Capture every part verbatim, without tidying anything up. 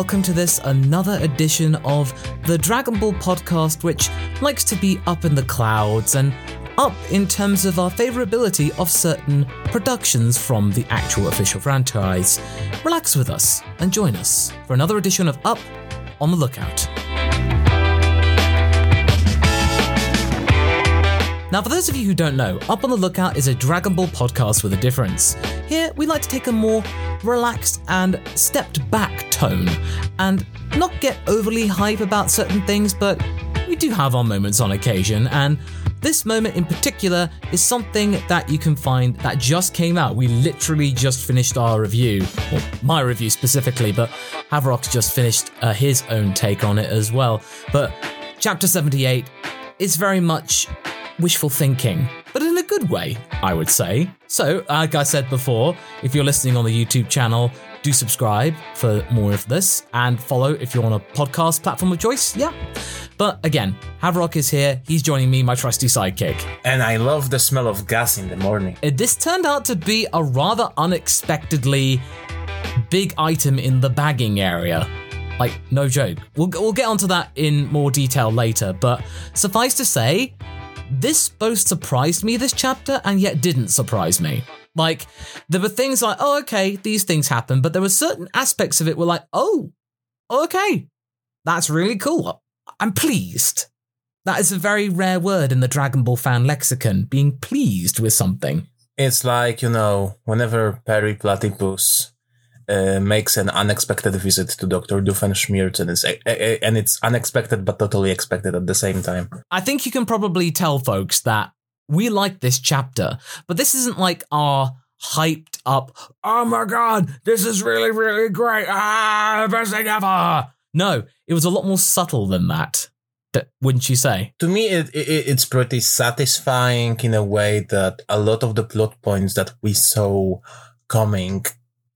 welcome to this another edition of the Dragon Ball podcast, which likes to be up in the clouds and up in terms of our favourability of certain productions from the actual official franchise. Relax with us and join us for another edition of Up on the Lookout. Now, for those of you who don't know, Up on the Lookout is a Dragon Ball podcast with a difference. Here, we like to take a more relaxed and stepped back tone and not get overly hype about certain things, but we do have our moments on occasion, and this moment in particular is something that you can find that just came out. We literally just finished our review, or my review specifically, but Havrok's just finished uh, his own take on it as well. But Chapter seventy-eight is very much wishful thinking, but in a good way, I would say. So, like I said before, if you're listening on the YouTube channel, do subscribe for more of this, and follow if you're on a podcast platform of choice, yeah. But again, Havrok is here, he's joining me, my trusty sidekick. And I love the smell of gas in the morning. This turned out to be a rather unexpectedly big item in the bagging area. Like, no joke. We'll, we'll get onto that in more detail later, but suffice to say, this both surprised me, this chapter, and yet didn't surprise me. Like, there were things like, oh, okay, these things happen, but there were certain aspects of it were like, oh, okay, that's really cool. I'm pleased. That is a very rare word in the Dragon Ball fan lexicon, being pleased with something. It's like, you know, whenever Perry Platypus uh, makes an unexpected visit to Doctor Doofenshmirtz, and it's, uh, uh, and it's unexpected but totally expected at the same time. I think you can probably tell, folks, that we like this chapter, but this isn't like our hyped up, oh my god, this is really, really great, ah, best thing ever. No, it was a lot more subtle than that, wouldn't you say? To me, it, it it's pretty satisfying in a way that a lot of the plot points that we saw coming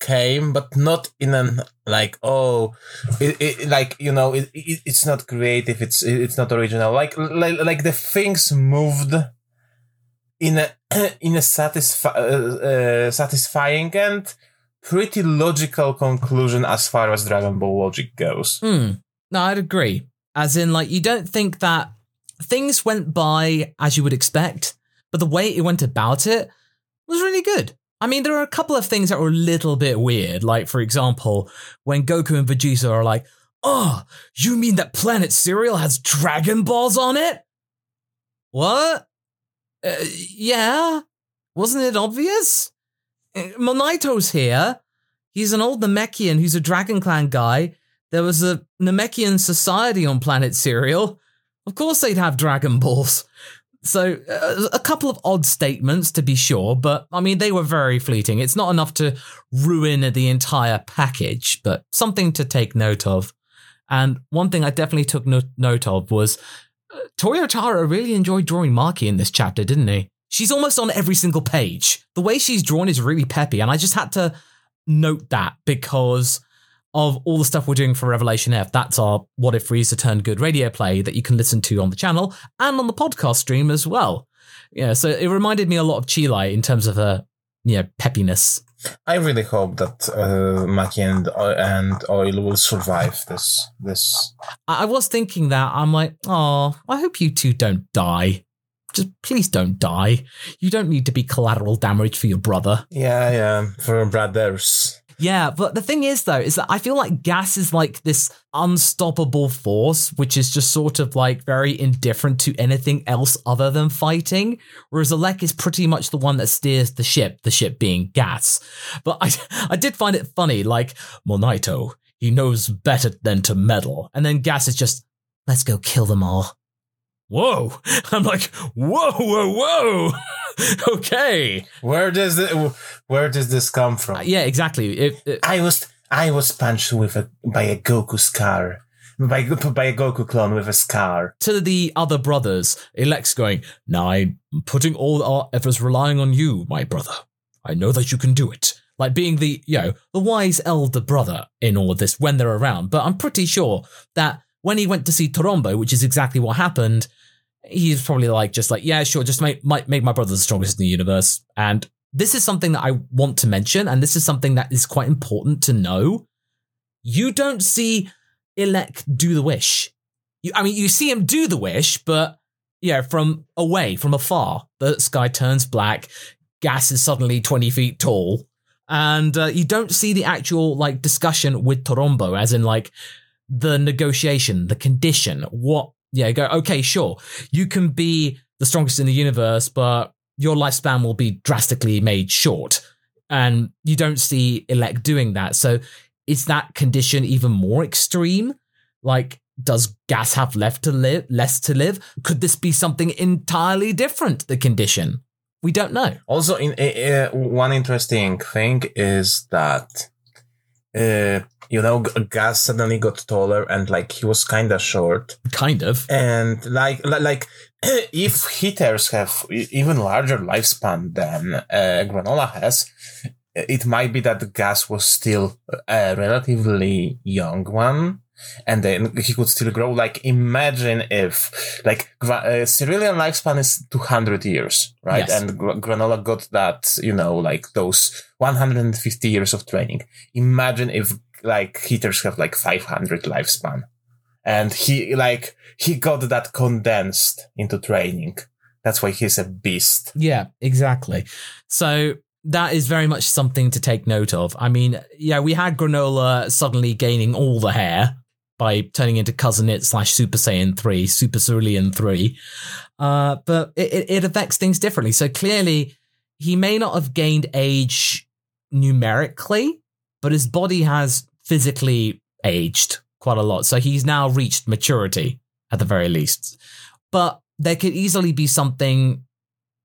came, but not in an like, oh, it, it like, you know, it, it it's not creative, it's it's not original. Like like, like the things moved in a in a satisfi- uh, uh, satisfying and pretty logical conclusion as far as Dragon Ball logic goes. Mm. No, I'd agree. As in, like, you don't think that things went by as you would expect, but the way it went about it was really good. I mean, there are a couple of things that were a little bit weird. Like, for example, when Goku and Vegeta are like, oh, you mean that Planet Cereal has Dragon Balls on it? What? Uh, yeah, wasn't it obvious? Monito's here. He's an old Namekian who's a Dragon Clan guy. There was a Namekian society on Planet Cereal. Of course they'd have Dragon Balls. So uh, a couple of odd statements to be sure, but I mean, they were very fleeting. It's not enough to ruin the entire package, but something to take note of. And one thing I definitely took no- note of was Toyotarou really enjoyed drawing Maki in this chapter, didn't he? She's almost on every single page. The way she's drawn is really peppy, and I just had to note that because of all the stuff we're doing for Revelation F. That's our What If Frieza Turned Good radio play that you can listen to on the channel and on the podcast stream as well. Yeah, so it reminded me a lot of Cheelai in terms of her, you know, peppiness. I really hope that uh, Maki and, uh, and Oil will survive this. This. I was thinking that. I'm like, oh, I hope you two don't die. Just please don't die. You don't need to be collateral damage for your brother. Yeah, yeah, for brothers. Yeah, but the thing is, though, is that I feel like Gas is like this unstoppable force, which is just sort of like very indifferent to anything else other than fighting, whereas Elec is pretty much the one that steers the ship, the ship being Gas. But I, I did find it funny, like, Monito, he knows better than to meddle. And then Gas is just, let's go kill them all. Whoa. I'm like, whoa, whoa, whoa. Okay. Where does the, where does this come from? Uh, yeah, exactly. It, it, I was I was punched with a, by a Goku scar. By, by a Goku clone with a scar. To the other brothers, Elec's going, now I'm putting all our efforts relying on you, my brother. I know that you can do it. Like being the, you know, the wise elder brother in all of this when they're around. But I'm pretty sure that when he went to see Toronbo, which is exactly what happened, he's probably like, just like, yeah, sure, just make, make make my brother the strongest in the universe. And this is something that I want to mention, and this is something that is quite important to know. You don't see Elec do the wish. You, I mean, you see him do the wish, but yeah, from away, from afar, the sky turns black. Gas is suddenly twenty feet tall. And uh, you don't see the actual like discussion with Toronbo, as in like the negotiation, the condition. What? Yeah, you go, okay, sure. You can be the strongest in the universe, but your lifespan will be drastically made short. And you don't see Elec doing that. So is that condition even more extreme? Like, does Gas have left to live, less to live? Could this be something entirely different, the condition? We don't know. Also, in uh, one interesting thing is that, uh, you know, Gas suddenly got taller and, like, he was kind of short. Kind of. And, like, like if Heaters have even larger lifespan than uh, Granola has, it might be that Gas was still a relatively young one. And then he could still grow. Like, imagine if, like, uh, Cerulean lifespan is two hundred years, right? Yes. And Gr- Granola got that, you know, like those one hundred fifty years of training. Imagine if, like, Heaters have like five hundred lifespan, and he, like, he got that condensed into training. That's why he's a beast. Yeah, exactly. So that is very much something to take note of. I mean, yeah, we had Granola suddenly gaining all the hair by turning into Cousin It slash Super Saiyan three, Super Cerulean three. Uh, but it, it affects things differently. So clearly, he may not have gained age numerically, but his body has physically aged quite a lot. So he's now reached maturity, at the very least. But there could easily be something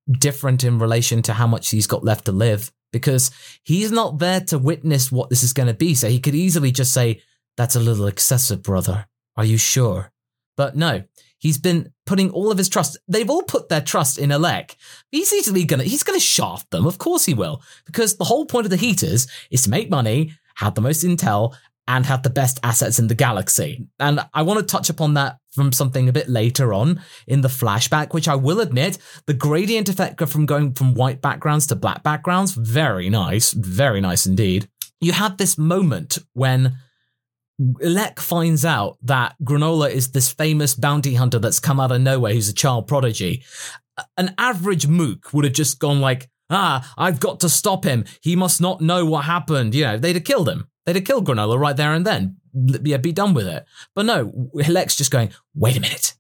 different in relation to how much he's got left to live, because he's not there to witness what this is going to be. So he could easily just say, that's a little excessive, brother. Are you sure? But no, he's been putting all of his trust. They've all put their trust in Elec. He's easily going to, he's going to shaft them. Of course he will, because the whole point of the Heaters is to make money, have the most intel, and have the best assets in the galaxy. And I want to touch upon that from something a bit later on in the flashback, which I will admit, the gradient effect from going from white backgrounds to black backgrounds, very nice, very nice indeed. You have this moment when Elec finds out that Granola is this famous bounty hunter that's come out of nowhere, who's a child prodigy. An average mook would have just gone like, ah, I've got to stop him. He must not know what happened. You know, they'd have killed him. They'd have killed Granola right there and then. Yeah, be done with it. But no, Elec's just going, wait a minute.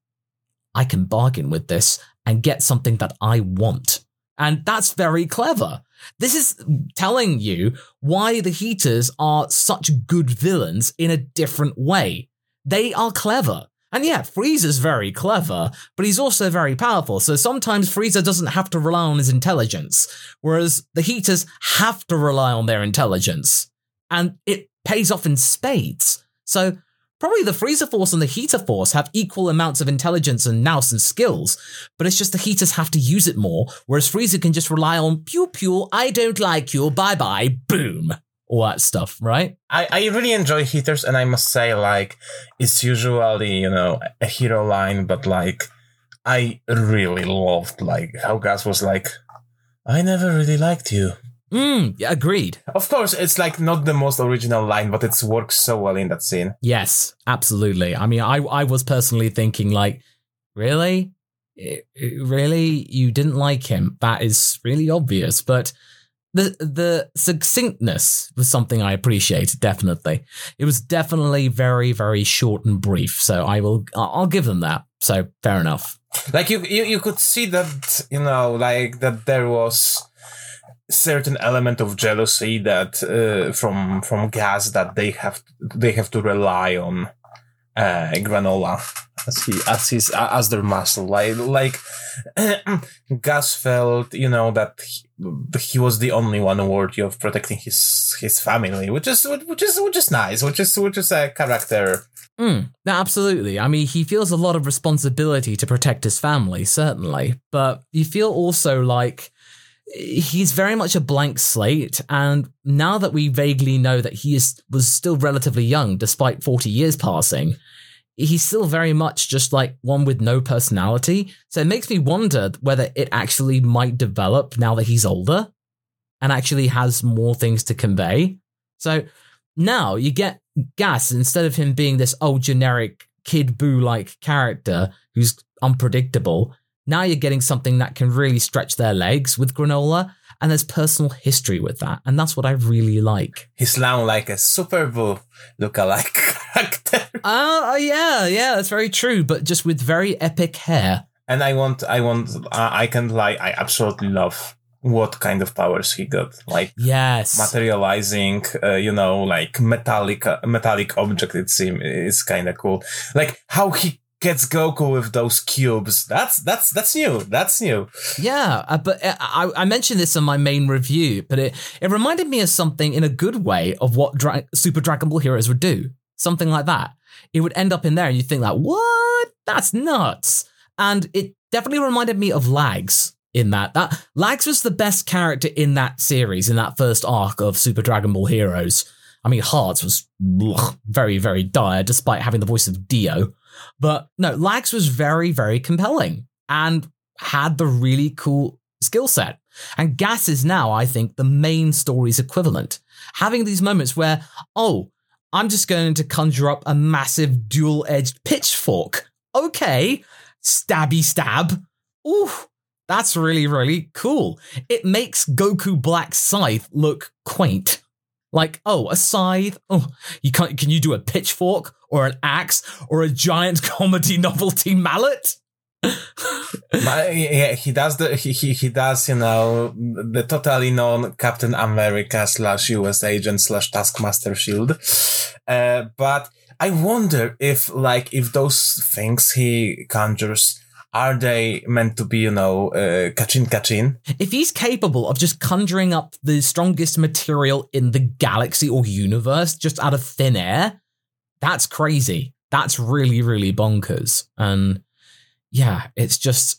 I can bargain with this and get something that I want. And that's very clever. This is telling you why the Heaters are such good villains in a different way. They are clever. And yeah, Frieza's very clever, but he's also very powerful. So sometimes Frieza doesn't have to rely on his intelligence, whereas the Heaters have to rely on their intelligence. And it pays off in spades. So probably the Frieza Force and the Heater Force have equal amounts of intelligence and nous and skills, but it's just the Heaters have to use it more, whereas Frieza can just rely on pew pew, I don't like you, bye-bye, boom. All that stuff, right? I, I really enjoy Heaters, and I must say, like, it's usually, you know, a hero line, but, like, I really loved, like, how Gaz was like, I never really liked you. Mm, yeah, agreed. Of course, it's like not the most original line, but it works so well in that scene. Yes, absolutely. I mean, I, I was personally thinking like, really? It, it, really? You didn't like him? That is really obvious. But the the succinctness was something I appreciated, definitely. It was definitely very, very short and brief. So I will, I'll give them that. So fair enough. Like you, you, you could see that, you know, like that there was certain element of jealousy that uh, from from Gaz that they have they have to rely on uh, Granola as he as his as their muscle. Like like Gaz felt, you know, that he, he was the only one worthy of protecting his his family, which is which is which is nice, which is which is a character. Mm, absolutely. I mean, he feels a lot of responsibility to protect his family, certainly, but you feel also like he's very much a blank slate, and now that we vaguely know that he is was still relatively young, despite forty years passing, he's still very much just like one with no personality. So it makes me wonder whether it actually might develop now that he's older and actually has more things to convey. So now you get Gas, instead of him being this old generic Kid Buu-like character who's unpredictable, now you're getting something that can really stretch their legs with Granola, and there's personal history with that, and that's what I really like. He's now like a Super Buu lookalike character. Oh, uh, yeah, yeah, that's very true, but just with very epic hair. And I want, I want, I can't lie, I absolutely love what kind of powers he got, like yes. materializing, uh, you know, like metallic, uh, metallic object. It seems it's kind of cool. Like how he gets Goku with those cubes. That's that's that's new. That's new. Yeah, uh, but I, I mentioned this in my main review, but it it reminded me of something in a good way of what Dra- Super Dragon Ball Heroes would do. Something like that. It would end up in there, and you think like, what? That's nuts. And it definitely reminded me of Lagss. In that, that Lagss was the best character in that series, in that first arc of Super Dragon Ball Heroes. I mean, Hearts was ugh, very, very dire, despite having the voice of Dio. But no, Lagss was very, very compelling and had the really cool skill set. And Gas is now, I think, the main story's equivalent. Having these moments where, oh, I'm just going to conjure up a massive dual-edged pitchfork. Okay, stabby stab. Ooh. That's really, really cool. It makes Goku Black's scythe look quaint. Like, oh, a scythe? Oh, you can't, can you do a pitchfork or an axe or a giant comedy novelty mallet? But, yeah, he does the he, he he does you know the totally non Captain America slash U S agent slash Taskmaster shield, uh, but I wonder if like if those things he conjures. Are they meant to be, you know, uh, kachin kachin? If he's capable of just conjuring up the strongest material in the galaxy or universe just out of thin air, that's crazy. That's really, really bonkers. And yeah, it's just,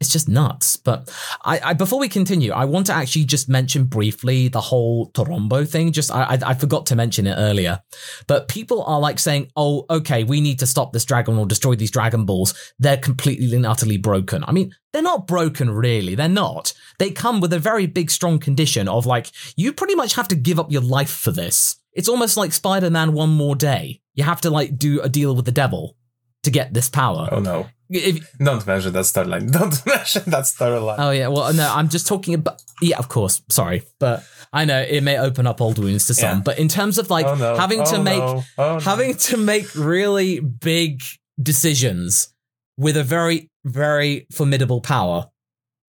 it's just nuts. But I, I before we continue, I want to actually just mention briefly the whole Toronbo thing. Just I, I, I forgot to mention it earlier, but people are like saying, "Oh, okay, we need to stop this dragon or destroy these Dragon Balls. They're completely and utterly broken." I mean, they're not broken, really. They're not. They come with a very big, strong condition of like you pretty much have to give up your life for this. It's almost like Spider-Man: One More Day. You have to like do a deal with the devil to get this power. Oh no. If, Don't mention that storyline. Don't mention that storyline. Oh, yeah. Well, no, I'm just talking about... Yeah, of course. Sorry. But I know it may open up old wounds to some. Yeah. But in terms of like oh, no. having oh, to make no. oh, having no. to make really big decisions with a very, very formidable power,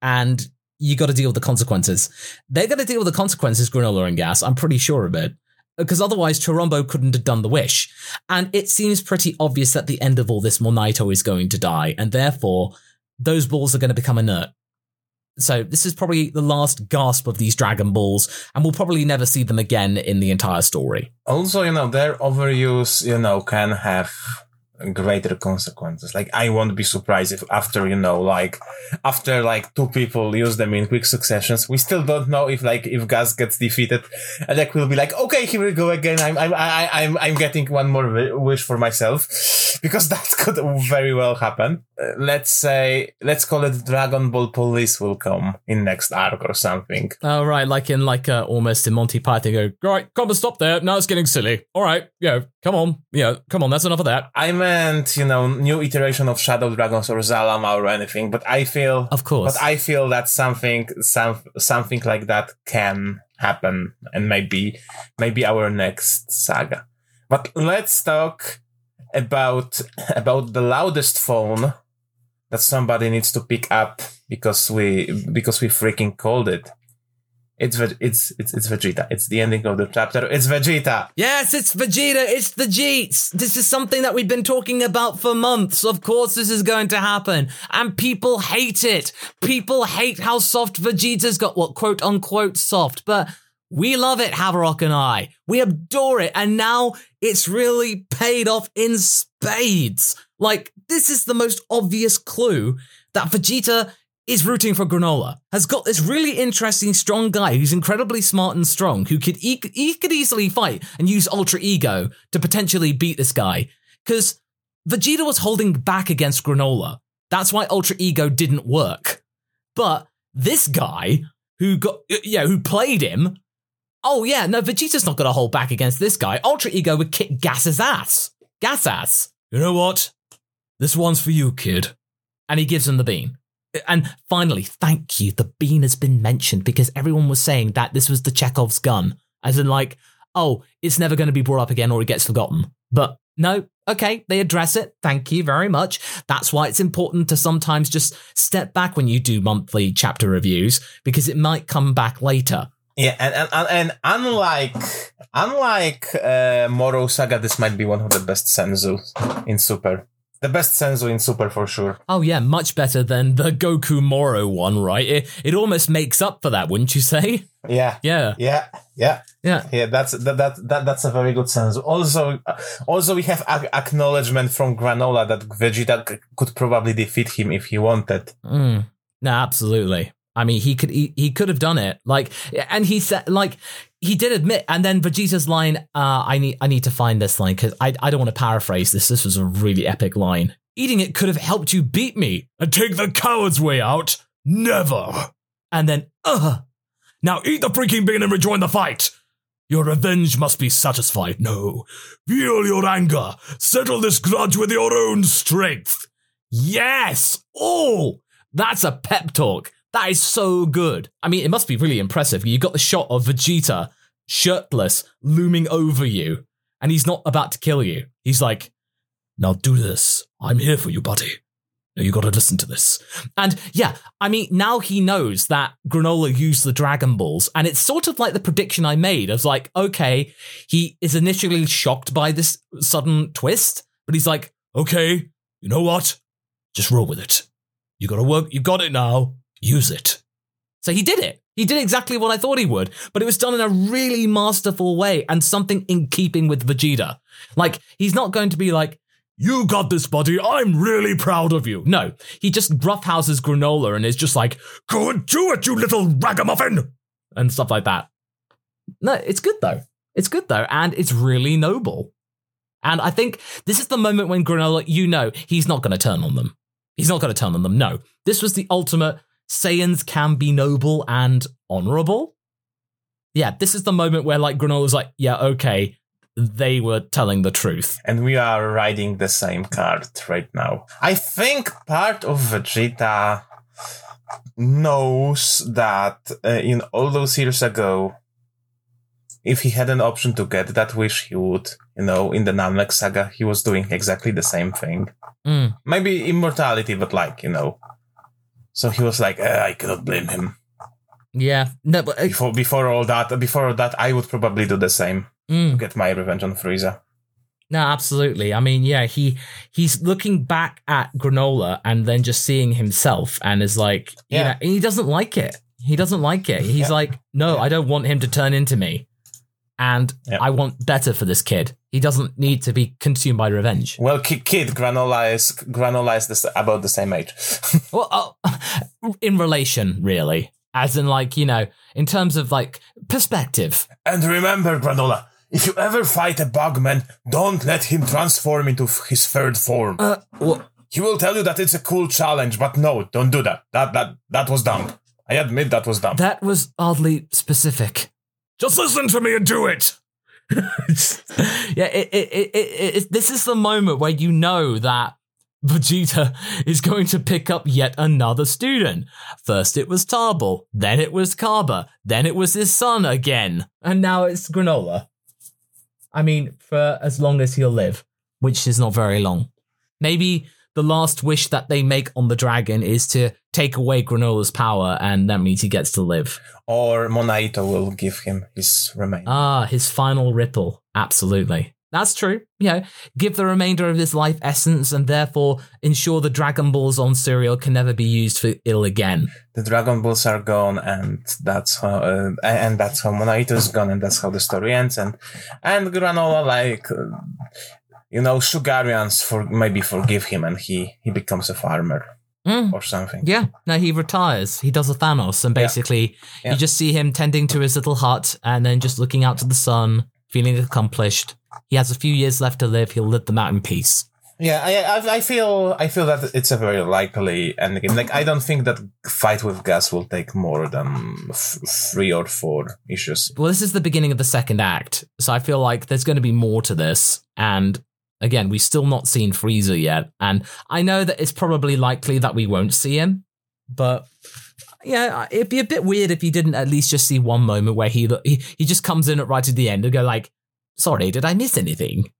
and you got to deal with the consequences. They're going to deal with the consequences, Granola and Gas. I'm pretty sure of it. Because otherwise, Toronbo couldn't have done the wish. And it seems pretty obvious at the end of all this, Monito is going to die. And therefore, those balls are going to become inert. So this is probably the last gasp of these Dragon Balls. And we'll probably never see them again in the entire story. Also, you know, their overuse, you know, can have greater consequences. Like, I won't be surprised if after, you know, like, after, like, two people use them in quick successions, we still don't know if, like, if Gas gets defeated, and, like, we'll be like, okay, here we go again, I'm, I'm, I, I'm, I'm getting one more wish for myself, because that could very well happen. Uh, let's say, let's call it Dragon Ball Police will come in next arc or something. Oh, right, like in, like, uh, almost in Monty Python, go, all right, come and stop there, now it's getting silly. All right, yeah, come on, yeah, come on, that's enough of that. I'm, and you know, new iteration of Shadow Dragons or Zalama or anything, but I feel, of course, but I feel that something, some, something like that can happen, and maybe, maybe our next saga. But let's talk about about the loudest phone that somebody needs to pick up because we because we freaking called it. It's it's it's it's Vegeta. It's the ending of the chapter. It's Vegeta. Yes, it's Vegeta. It's the Jeets. This is something that we've been talking about for months. Of course, this is going to happen, and people hate it. People hate how soft Vegeta's got. What well, quote unquote soft, but we love it. Havrok and I, we adore it, and now it's really paid off in spades. Like this is the most obvious clue that Vegeta is rooting for Granola, has got this really interesting, strong guy who's incredibly smart and strong, who could e- he could easily fight and use Ultra Ego to potentially beat this guy. Because Vegeta was holding back against Granola. That's why Ultra Ego didn't work. But this guy who got, yeah, who played him, oh yeah, no, Vegeta's not going to hold back against this guy. Ultra Ego would kick Gas's ass. Gas ass. You know what? This one's for you, kid. And he gives him the bean. And finally, thank you, the bean has been mentioned, because everyone was saying that this was the Chekhov's gun. As in like, oh, it's never going to be brought up again or it gets forgotten. But no, okay, they address it. Thank you very much. That's why it's important to sometimes just step back when you do monthly chapter reviews, because it might come back later. Yeah, and and, and unlike unlike uh, Moro Saga, this might be one of the best Senzu in Super. The best Senzu in Super for sure. Oh yeah, much better than the Goku Moro one, right? It, it almost makes up for that, wouldn't you say? Yeah, yeah, yeah, yeah, yeah. Yeah, that's that, that that that's a very good Senzu. Also, also we have a- acknowledgement from Granola that Vegeta c- could probably defeat him if he wanted. Mm. No, absolutely. I mean, he could he, he could have done it. Like, and he said, like, he did admit. And then Vegeta's line, uh, I need I need to find this line because I I don't want to paraphrase this. This was a really epic line. Eating it could have helped you beat me and take the coward's way out. Never. And then, ugh. Now eat the freaking bean and rejoin the fight. Your revenge must be satisfied. No, feel your anger. Settle this grudge with your own strength. Yes. Oh, that's a pep talk. That is so good. I mean, it must be really impressive. You got the shot of Vegeta, shirtless, looming over you, and he's not about to kill you. He's like, now do this. I'm here for you, buddy. Now you got to listen to this. And yeah, I mean, now he knows that Granola used the Dragon Balls, and it's sort of like the prediction I made. I was like, okay, he is initially shocked by this sudden twist, but he's like, okay, you know what? Just roll with it. You got to work. You got it now. Use it. So he did it. He did exactly what I thought he would, but it was done in a really masterful way and something in keeping with Vegeta. Like, he's not going to be like, you got this, buddy. I'm really proud of you. No, he just roughhouses Granola and is just like, go and do it, you little ragamuffin, and stuff like that. No, it's good, though. It's good, though, and it's really noble. And I think this is the moment when Granola, you know, he's not going to turn on them. He's not going to turn on them. No, this was the ultimate... Saiyans can be noble and honorable. Yeah, this is the moment where, like, Granola's like, yeah, okay, they were telling the truth. And we are riding the same card right now. I think part of Vegeta knows that uh, in all those years ago, if he had an option to get that wish, he would. You know, in the Namek Saga, he was doing exactly the same thing. Mm. Maybe immortality, but, like, you know. So he was like, uh, I cannot blame him. Yeah, no, but uh, before before all that, before all that, I would probably do the same mm. to get my revenge on Frieza. No, absolutely. I mean, yeah, he he's looking back at Granola and then just seeing himself, and is like, yeah, you know, and he doesn't like it. He doesn't like it. He's yeah. like, no, yeah. I don't want him to turn into me, and yeah. I want better for this kid. He doesn't need to be consumed by revenge. Well, kid, kid Granola is, Granola is the, about the same age. Well, uh, in relation, really. As in, like, you know, in terms of, like, perspective. And remember, Granola, if you ever fight a Bugman, don't let him transform into his third form. Uh, well, he will tell you that it's a cool challenge, but no, don't do that. That that that was dumb. I admit that was dumb. That was oddly specific. Just listen to me and do it. yeah, it, it, it, it, it, this is the moment where you know that Vegeta is going to pick up yet another student. First it was Tarball, then it was Kaba, then it was his son again, and now it's Granola. I mean, for as long as he'll live, which is not very long. Maybe the last wish that they make on the dragon is to take away Granola's power, and that means he gets to live. Or Monito will give him his remains. Ah, his final ripple. Absolutely. That's true. You know, give the remainder of his life essence and therefore ensure the Dragon Balls on Cereal can never be used for ill again. The Dragon Balls are gone, and that's how uh, and that's how Monito's gone, and that's how the story ends. And, and Granola, like, uh, you know, Sugarians for maybe forgive him, and he, he becomes a farmer. Mm. Or something. Yeah. No, he retires. He does a Thanos, and basically yeah. Yeah. you just see him tending to his little hut and then just looking out to the sun, feeling accomplished. He has a few years left to live. He'll live them out in peace. Yeah, I, I feel I feel that it's a very likely endgame. Like, I don't think that fight with Gas will take more than f- three or four issues. Well, this is the beginning of the second act, so I feel like there's going to be more to this. And again, we've still not seen Frieza yet, and I know that it's probably likely that we won't see him, but yeah, it'd be a bit weird if you didn't at least just see one moment where he he, he just comes in at right at the end and go like, "Sorry, did I miss anything?"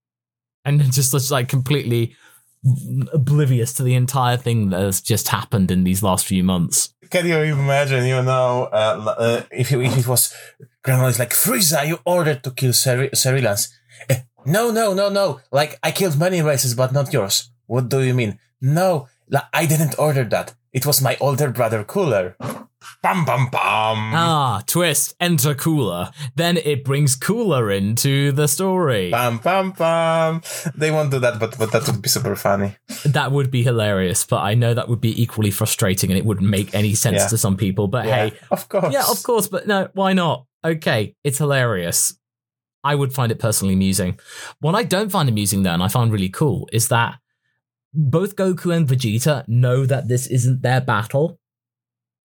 And just looks like completely oblivious to the entire thing that has just happened in these last few months. Can you imagine, you know, uh, uh, if, it, if it was Granola is like, Frieza, you ordered to kill Cer- Ceruleans. Uh, no, no, no, no. Like, I killed many races, but not yours. What do you mean? No, I didn't order that. It was my older brother, Cooler. Bam, bam, bam. Ah, twist. Enter Cooler. Then it brings Cooler into the story. Bam, bam, bam. They won't do that, but, but that would be super funny. That would be hilarious, but I know that would be equally frustrating and it wouldn't make any sense yeah. to some people. But yeah, hey. Of course. Yeah, of course, but no, why not? Okay, it's hilarious. I would find it personally amusing. What I don't find amusing, though, and I find really cool, is that both Goku and Vegeta know that this isn't their battle.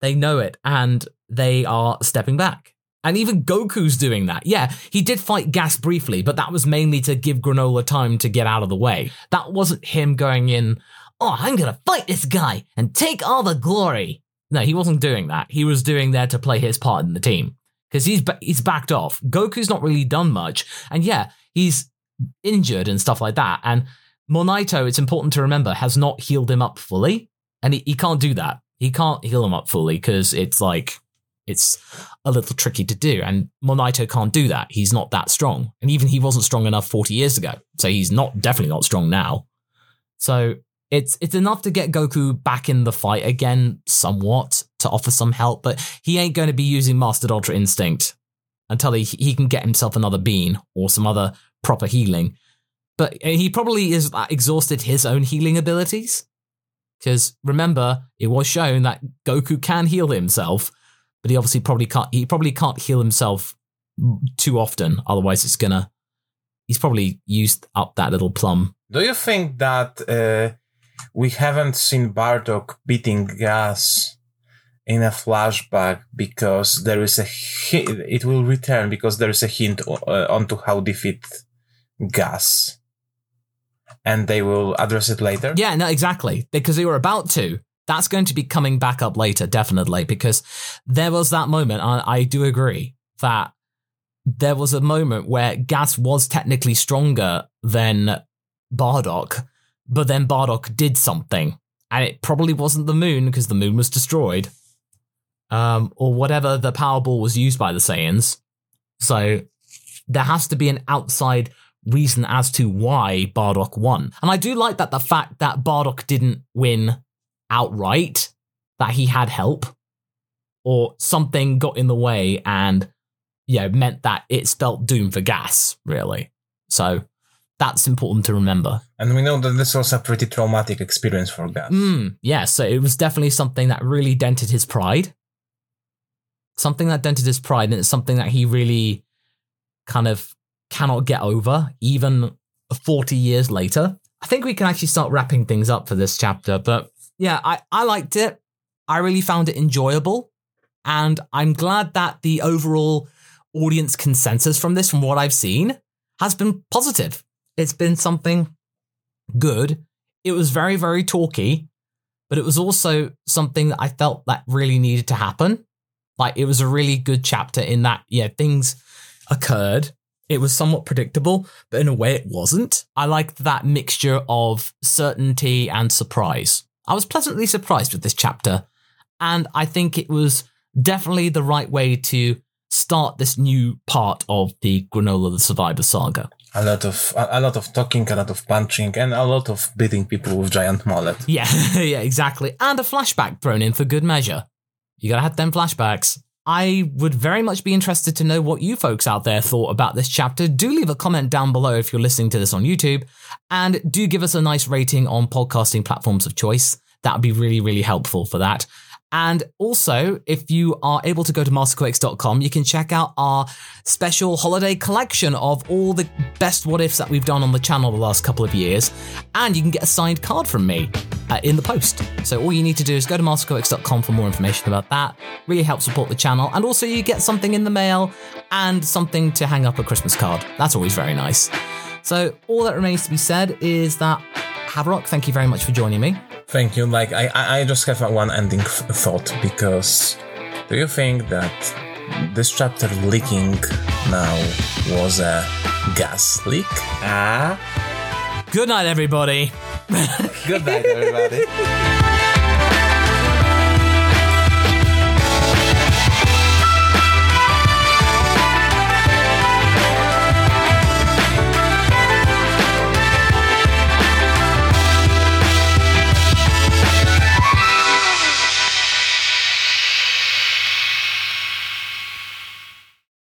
They know it, and they are stepping back. And even Goku's doing that. Yeah, he did fight Gas briefly, but that was mainly to give Granola time to get out of the way. That wasn't him going in, oh, I'm going to fight this guy and take all the glory. No, he wasn't doing that. He was doing there to play his part in the team because he's ba- he's backed off. Goku's not really done much. And yeah, he's injured and stuff like that. And Monito, it's important to remember, has not healed him up fully. And he, he can't do that. He can't heal him up fully because it's like, it's a little tricky to do. And Monito can't do that. He's not that strong. And even he wasn't strong enough forty years ago. So he's not definitely not strong now. So it's it's enough to get Goku back in the fight again somewhat to offer some help. But he ain't going to be using Mastered Ultra Instinct until he, he can get himself another bean or some other proper healing. But he probably has exhausted his own healing abilities. Because remember, it was shown that Goku can heal himself, but he obviously probably can't. He probably can't heal himself too often, otherwise it's gonna. He's probably used up that little plum. Do you think that uh, we haven't seen Bardock beating Gas in a flashback because there is a hint, it will return because there is a hint uh, onto how defeat Gas? And they will address it later? Yeah, no, exactly. Because they were about to. That's going to be coming back up later, definitely, because there was that moment, and I do agree, that there was a moment where Gas was technically stronger than Bardock, but then Bardock did something. And it probably wasn't the moon, because the moon was destroyed. Um, or whatever the power ball was used by the Saiyans. So there has to be an outside reason as to why Bardock won. And I do like that the fact that Bardock didn't win outright, that he had help or something got in the way and, you know, meant that it spelt doom for Gas, really. So that's important to remember. And we know that this was a pretty traumatic experience for Gas. Mm, yeah, so it was definitely something that really dented his pride. Something that dented his pride, and it's something that he really kind of cannot get over, even forty years later. I think we can actually start wrapping things up for this chapter, but yeah, I, I liked it. I really found it enjoyable, and I'm glad that the overall audience consensus from this, from what I've seen, has been positive. It's been something good. It was very, very talky, but it was also something that I felt that really needed to happen. Like, it was a really good chapter in that, yeah, things occurred. It was somewhat predictable, but in a way it wasn't. I liked that mixture of certainty and surprise. I was pleasantly surprised with this chapter, and I think it was definitely the right way to start this new part of the Granola the Survivor saga. A lot of a lot of talking, a lot of punching, and a lot of beating people with giant mullet. Yeah, yeah, exactly. And a flashback thrown in for good measure. You gotta have them flashbacks. I would very much be interested to know what you folks out there thought about this chapter. Do leave a comment down below if you're listening to this on YouTube, and do give us a nice rating on podcasting platforms of choice. That would be really, really helpful for that. And also, if you are able to go to masterquakes dot com, you can check out our special holiday collection of all the best what ifs that we've done on the channel the last couple of years. And you can get a signed card from me uh, in the post. So all you need to do is go to masterquakes dot com for more information about that. Really help support the channel. And also you get something in the mail and something to hang up a Christmas card. That's always very nice. So all that remains to be said is that, Havrok, thank you very much for joining me. Thank you. Like, I, I just have a one ending f- thought, because do you think that this chapter leaking now was a gas leak? Ah. Good night, everybody. Good night, everybody.